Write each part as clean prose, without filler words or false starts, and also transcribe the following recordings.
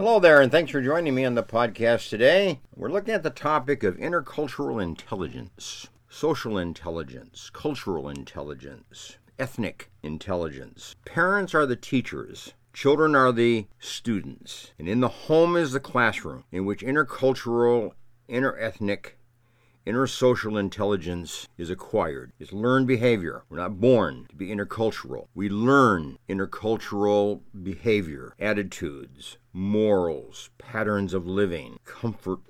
Hello there, and thanks for joining me on the podcast today. We're looking at the topic of intercultural intelligence, social intelligence, cultural intelligence, ethnic intelligence. Parents are the teachers. Children are the students. And in the home is the classroom in which intercultural, interethnic, intersocial intelligence is acquired. It's learned behavior. We're not born to be intercultural. We learn intercultural behavior, attitudes, morals, patterns of living, comfort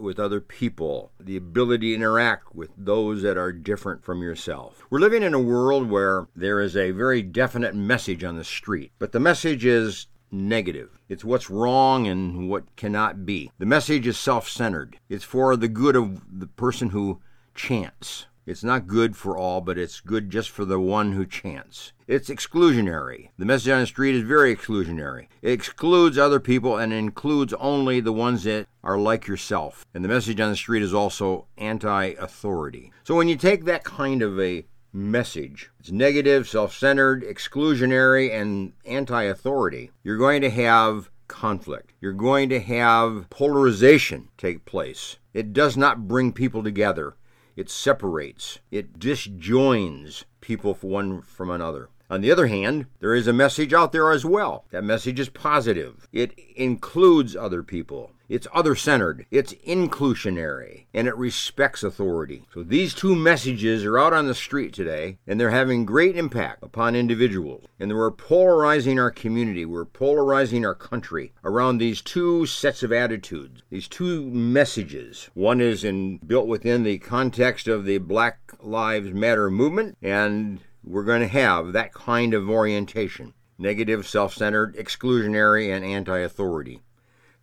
with other people, the ability to interact with those that are different from yourself. We're living in a world where there is a very definite message on the street, but the message is negative. It's what's wrong and what cannot be. The message is self-centered. It's for the good of the person who chants. It's not good for all, but it's good just for the one who chants. It's exclusionary. The message on the street is very exclusionary. It excludes other people and includes only the ones that are like yourself. And the message on the street is also anti-authority. So when you take that kind of a message, it's negative, self-centered, exclusionary, and anti-authority, you're going to have conflict. You're going to have polarization take place. It does not bring people together. It separates. It disjoins people one from another. On the other hand, there is a message out there as well. That message is positive. It includes other people. It's other-centered. It's inclusionary. And it respects authority. So these two messages are out on the street today, and they're having great impact upon individuals. And we're polarizing our community. We're polarizing our country around these two sets of attitudes, these two messages. One is built within the context of the Black Lives Matter movement, and we're going to have that kind of orientation. Negative, self-centered, exclusionary, and anti-authority.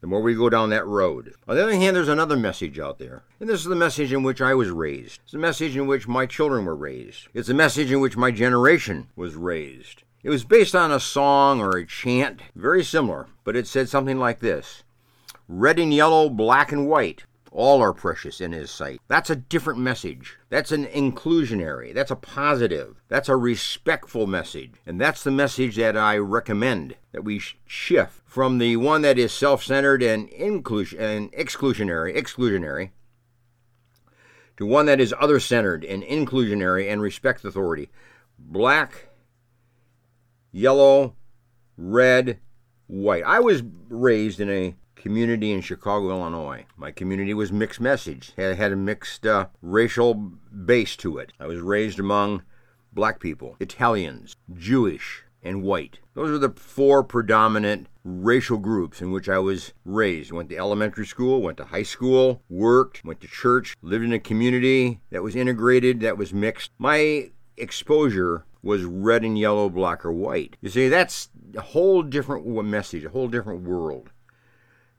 The more we go down that road. On the other hand, there's another message out there. And this is the message in which I was raised. It's the message in which my children were raised. It's the message in which my generation was raised. It was based on a song or a chant, very similar, but it said something like this. Red and yellow, black and white. All are precious in his sight. That's a different message. That's an inclusionary. That's a positive. That's a respectful message. And that's the message that I recommend that we shift from the one that is self-centered and exclusionary, to one that is other-centered and inclusionary and respects authority. Black, yellow, red, white. I was raised in a community in Chicago, Illinois. My community was mixed message. It had a mixed racial base to it. I was raised among black people, Italians, Jewish, and white. Those were the four predominant racial groups in which I was raised. Went to elementary school, went to high school, worked, went to church, lived in a community that was integrated, that was mixed. My exposure was red and yellow, black or white. You see, that's a whole different message, a whole different world.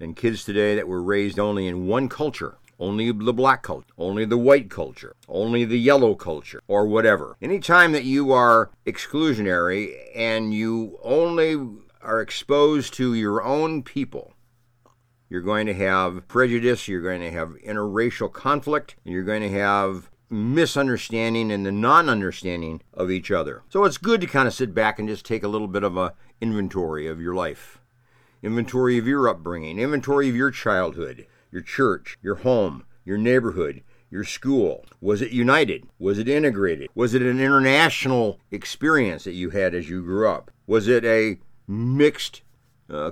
And kids today that were raised only in one culture, only the black culture, only the white culture, only the yellow culture, or whatever. Anytime that you are exclusionary and you only are exposed to your own people, you're going to have prejudice, you're going to have interracial conflict, and you're going to have misunderstanding and the non-understanding of each other. So it's good to kind of sit back and just take a little bit of an inventory of your life. Inventory of your upbringing, inventory of your childhood, your church, your home, your neighborhood, your school. Was it united? Was it integrated? Was it an international experience that you had as you grew up? Was it a mixed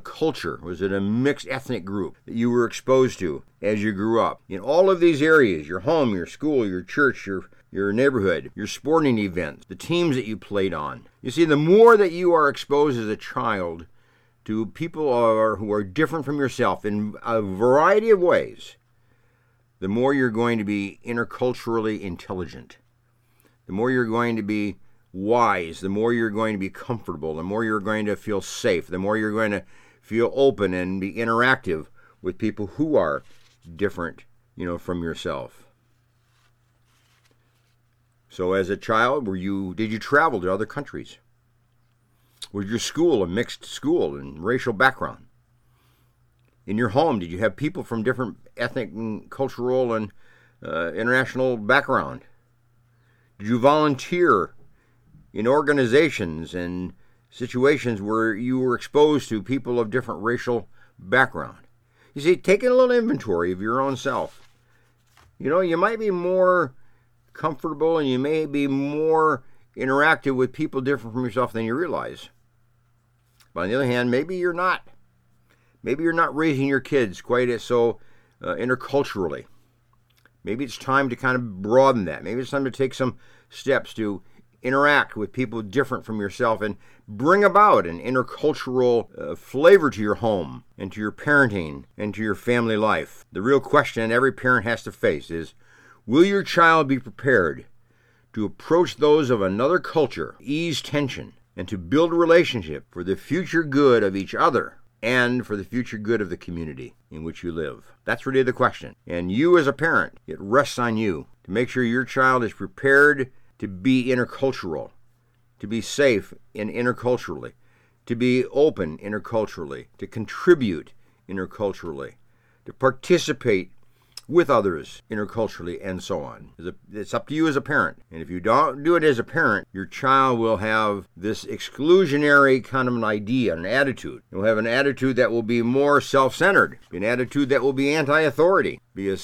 culture? Was it a mixed ethnic group that you were exposed to as you grew up? In all of these areas, your home, your school, your church, your neighborhood, your sporting events, the teams that you played on. You see, the more that you are exposed as a child to people who are different from yourself in a variety of ways, the more you're going to be interculturally intelligent, the more you're going to be wise, the more you're going to be comfortable, the more you're going to feel safe, the more you're going to feel open and be interactive with people who are different, from yourself. So as a child, did you travel to other countries? Was your school a mixed school and racial background? In your home, did you have people from different ethnic and cultural and international background? Did you volunteer in organizations and situations where you were exposed to people of different racial background. You see, taking a little inventory of your own self. You know, you might be more comfortable and you may be more interactive with people different from yourself than you realize. But on the other hand, maybe you're not. Maybe you're not raising your kids quite as so interculturally. Maybe it's time to kind of broaden that. Maybe it's time to take some steps to interact with people different from yourself and bring about an intercultural flavor to your home and to your parenting and to your family life. The real question every parent has to face is, will your child be prepared to approach those of another culture, ease tension, and to build a relationship for the future good of each other and for the future good of the community in which you live? That's really the question. And you as a parent, it rests on you to make sure your child is prepared to be intercultural, to be safe interculturally, to be open interculturally, to contribute interculturally, to participate with others interculturally, and so on. It's up to you as a parent. And if you don't do it as a parent, your child will have this exclusionary kind of an idea, an attitude. You'll have an attitude that will be more self-centered, an attitude that will be anti-authority, be an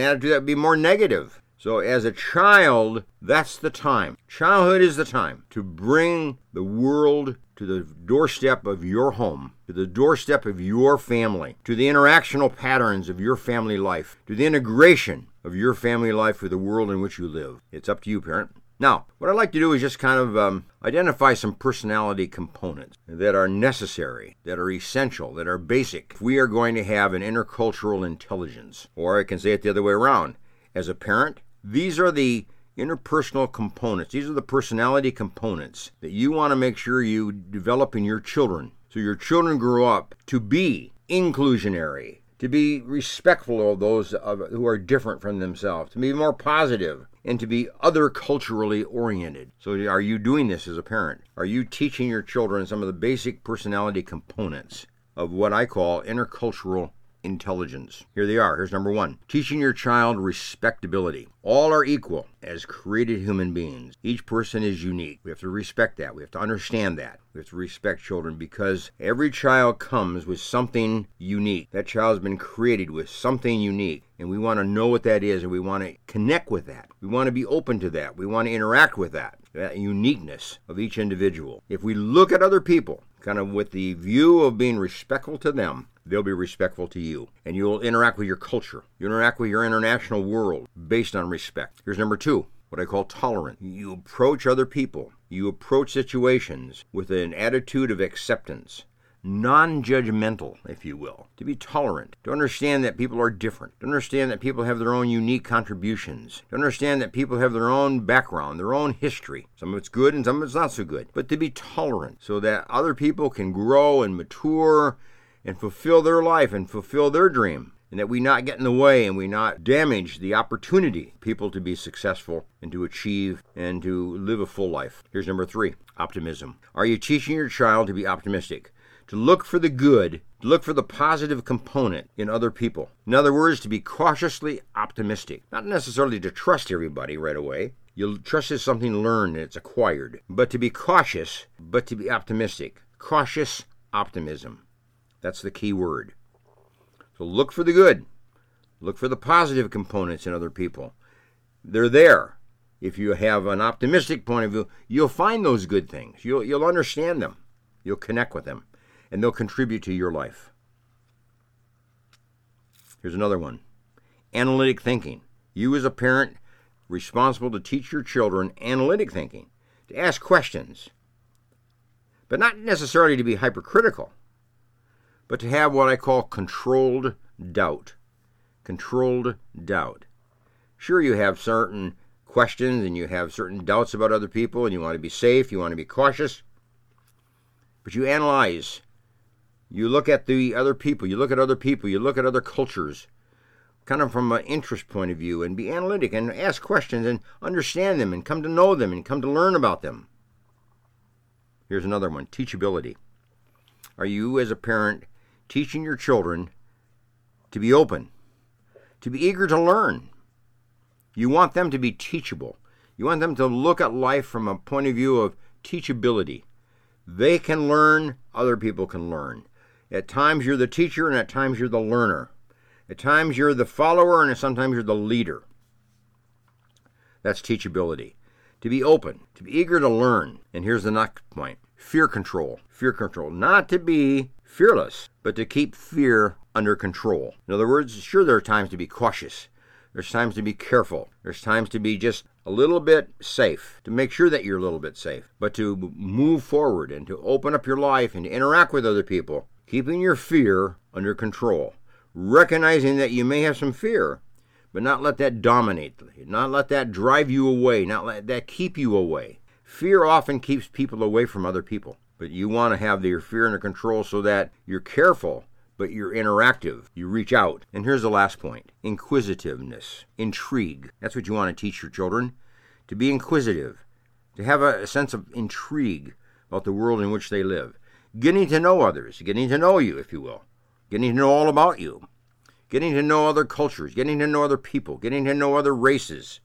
attitude that will be more negative. So as a child, that's the time. Childhood is the time to bring the world to the doorstep of your home, to the doorstep of your family, to the interactional patterns of your family life, to the integration of your family life with the world in which you live. It's up to you, parent. Now, what I'd like to do is just kind of identify some personality components that are necessary, that are essential, that are basic. If we are going to have an intercultural intelligence, or I can say it the other way around, as a parent, these are the interpersonal components. These are the personality components that you want to make sure you develop in your children. So your children grow up to be inclusionary, to be respectful of those who are different from themselves, to be more positive, and to be other culturally oriented. So are you doing this as a parent? Are you teaching your children some of the basic personality components of what I call intercultural intelligence? Here they are. Here's number one. Teaching your child respectability. All are equal as created human beings. Each person is unique. We have to respect that. We have to understand that. We have to respect children because every child comes with something unique. That child has been created with something unique, and we want to know what that is, and we want to connect with that. We want to be open to that. We want to interact with that uniqueness of each individual. If we look at other people kind of with the view of being respectful to them, they'll be respectful to you. And you'll interact with your culture. You'll interact with your international world based on respect. Here's number two, what I call tolerance. You approach other people. You approach situations with an attitude of acceptance. Non-judgmental, if you will. To be tolerant. To understand that people are different. To understand that people have their own unique contributions. To understand that people have their own background, their own history. Some of it's good and some of it's not so good. But to be tolerant so that other people can grow and mature and fulfill their life and fulfill their dream, and that we not get in the way and we not damage the opportunity for people to be successful and to achieve and to live a full life. Here's number three, optimism. Are you teaching your child to be optimistic, to look for the good, to look for the positive component in other people? In other words, to be cautiously optimistic, not necessarily to trust everybody right away. Trust is something learned and it's acquired, but to be cautious, but to be optimistic. Cautious optimism. That's the key word. So look for the good. Look for the positive components in other people. They're there. If you have an optimistic point of view, you'll find those good things. You'll understand them. You'll connect with them. And they'll contribute to your life. Here's another one. Analytic thinking. You as a parent responsible to teach your children analytic thinking. To ask questions. But not necessarily to be hypercritical, but to have what I call controlled doubt. Controlled doubt. Sure, you have certain questions and you have certain doubts about other people and you want to be safe, you want to be cautious, but you analyze. You look at the other people, you look at other people, you look at other cultures, kind of from an interest point of view, and be analytic and ask questions and understand them and come to know them and come to learn about them. Here's another one, teachability. Are you as a parent teaching your children to be open, to be eager to learn? You want them to be teachable. You want them to look at life from a point of view of teachability. They can learn, other people can learn. At times you're the teacher, and at times you're the learner. At times you're the follower, and sometimes you're the leader. That's teachability. To be open, to be eager to learn. And here's the next point. Fear control. Fear control. Not to be fearless, but to keep fear under control. In other words, sure, there are times to be cautious. There's times to be careful. There's times to be just a little bit safe, to make sure that you're a little bit safe. But to move forward and to open up your life and to interact with other people, keeping your fear under control. Recognizing that you may have some fear, but not let that dominate, not let that drive you away, not let that keep you away. Fear often keeps people away from other people, but you want to have your fear under control so that you're careful, but you're interactive. You reach out. And here's the last point. Inquisitiveness, intrigue. That's what you want to teach your children, to be inquisitive, to have a sense of intrigue about the world in which they live. Getting to know others, getting to know you, if you will, getting to know all about you. Getting to know other cultures, getting to know other people, getting to know other races,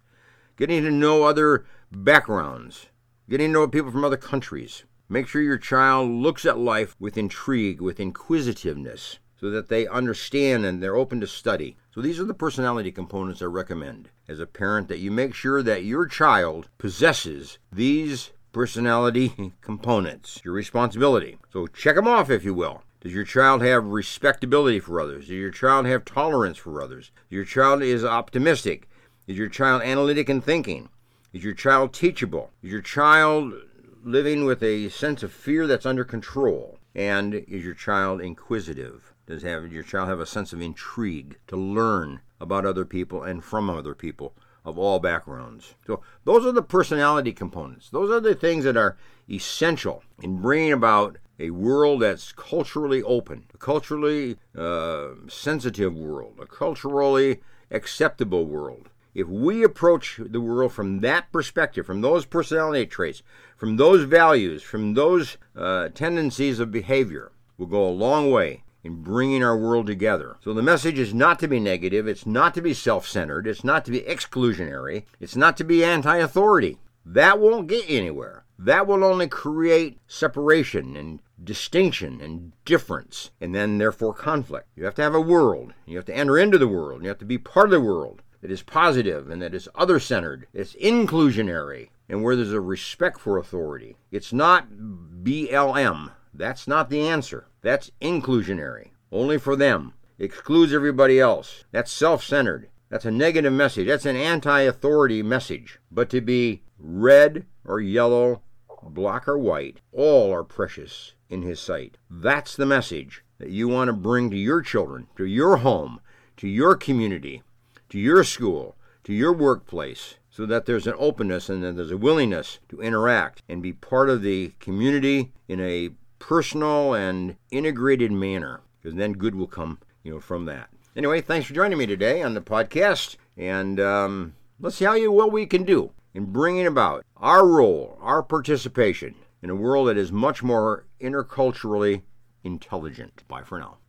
getting to know other backgrounds, getting to know people from other countries. Make sure your child looks at life with intrigue, with inquisitiveness, so that they understand and they're open to study. So these are the personality components I recommend as a parent, that you make sure that your child possesses these personality components. Your responsibility. So check them off, if you will. Does your child have respectability for others? Does your child have tolerance for others? Your child is optimistic. Is your child analytic in thinking? Is your child teachable? Is your child living with a sense of fear that's under control? And is your child inquisitive? Does your child have a sense of intrigue to learn about other people and from other people of all backgrounds? So those are the personality components. Those are the things that are essential in bringing about a world that's culturally open, a culturally sensitive world, a culturally acceptable world. If we approach the world from that perspective, from those personality traits, from those values, from those tendencies of behavior, we'll go a long way in bringing our world together. So the message is not to be negative. It's not to be self-centered. It's not to be exclusionary. It's not to be anti-authority. That won't get you anywhere. That will only create separation and distinction and difference, and then therefore conflict. You have to have a world. You have to enter into the world. You have to be part of the world that is positive and that is other-centered. It's inclusionary, and where there's a respect for authority. It's not BLM. That's not the answer. That's inclusionary. Only for them. Excludes everybody else. That's self-centered. That's a negative message. That's an anti-authority message. But to be red or yellow, black or white, all are precious in His sight. That's the message that you want to bring to your children, to your home, to your community, to your school, to your workplace, so that there's an openness and that there's a willingness to interact and be part of the community in a personal and integrated manner, because then good will come, from that. Anyway, thanks for joining me today on the podcast, and let's see what we can do in bringing about our role, our participation in a world that is much more interculturally intelligent. Bye for now.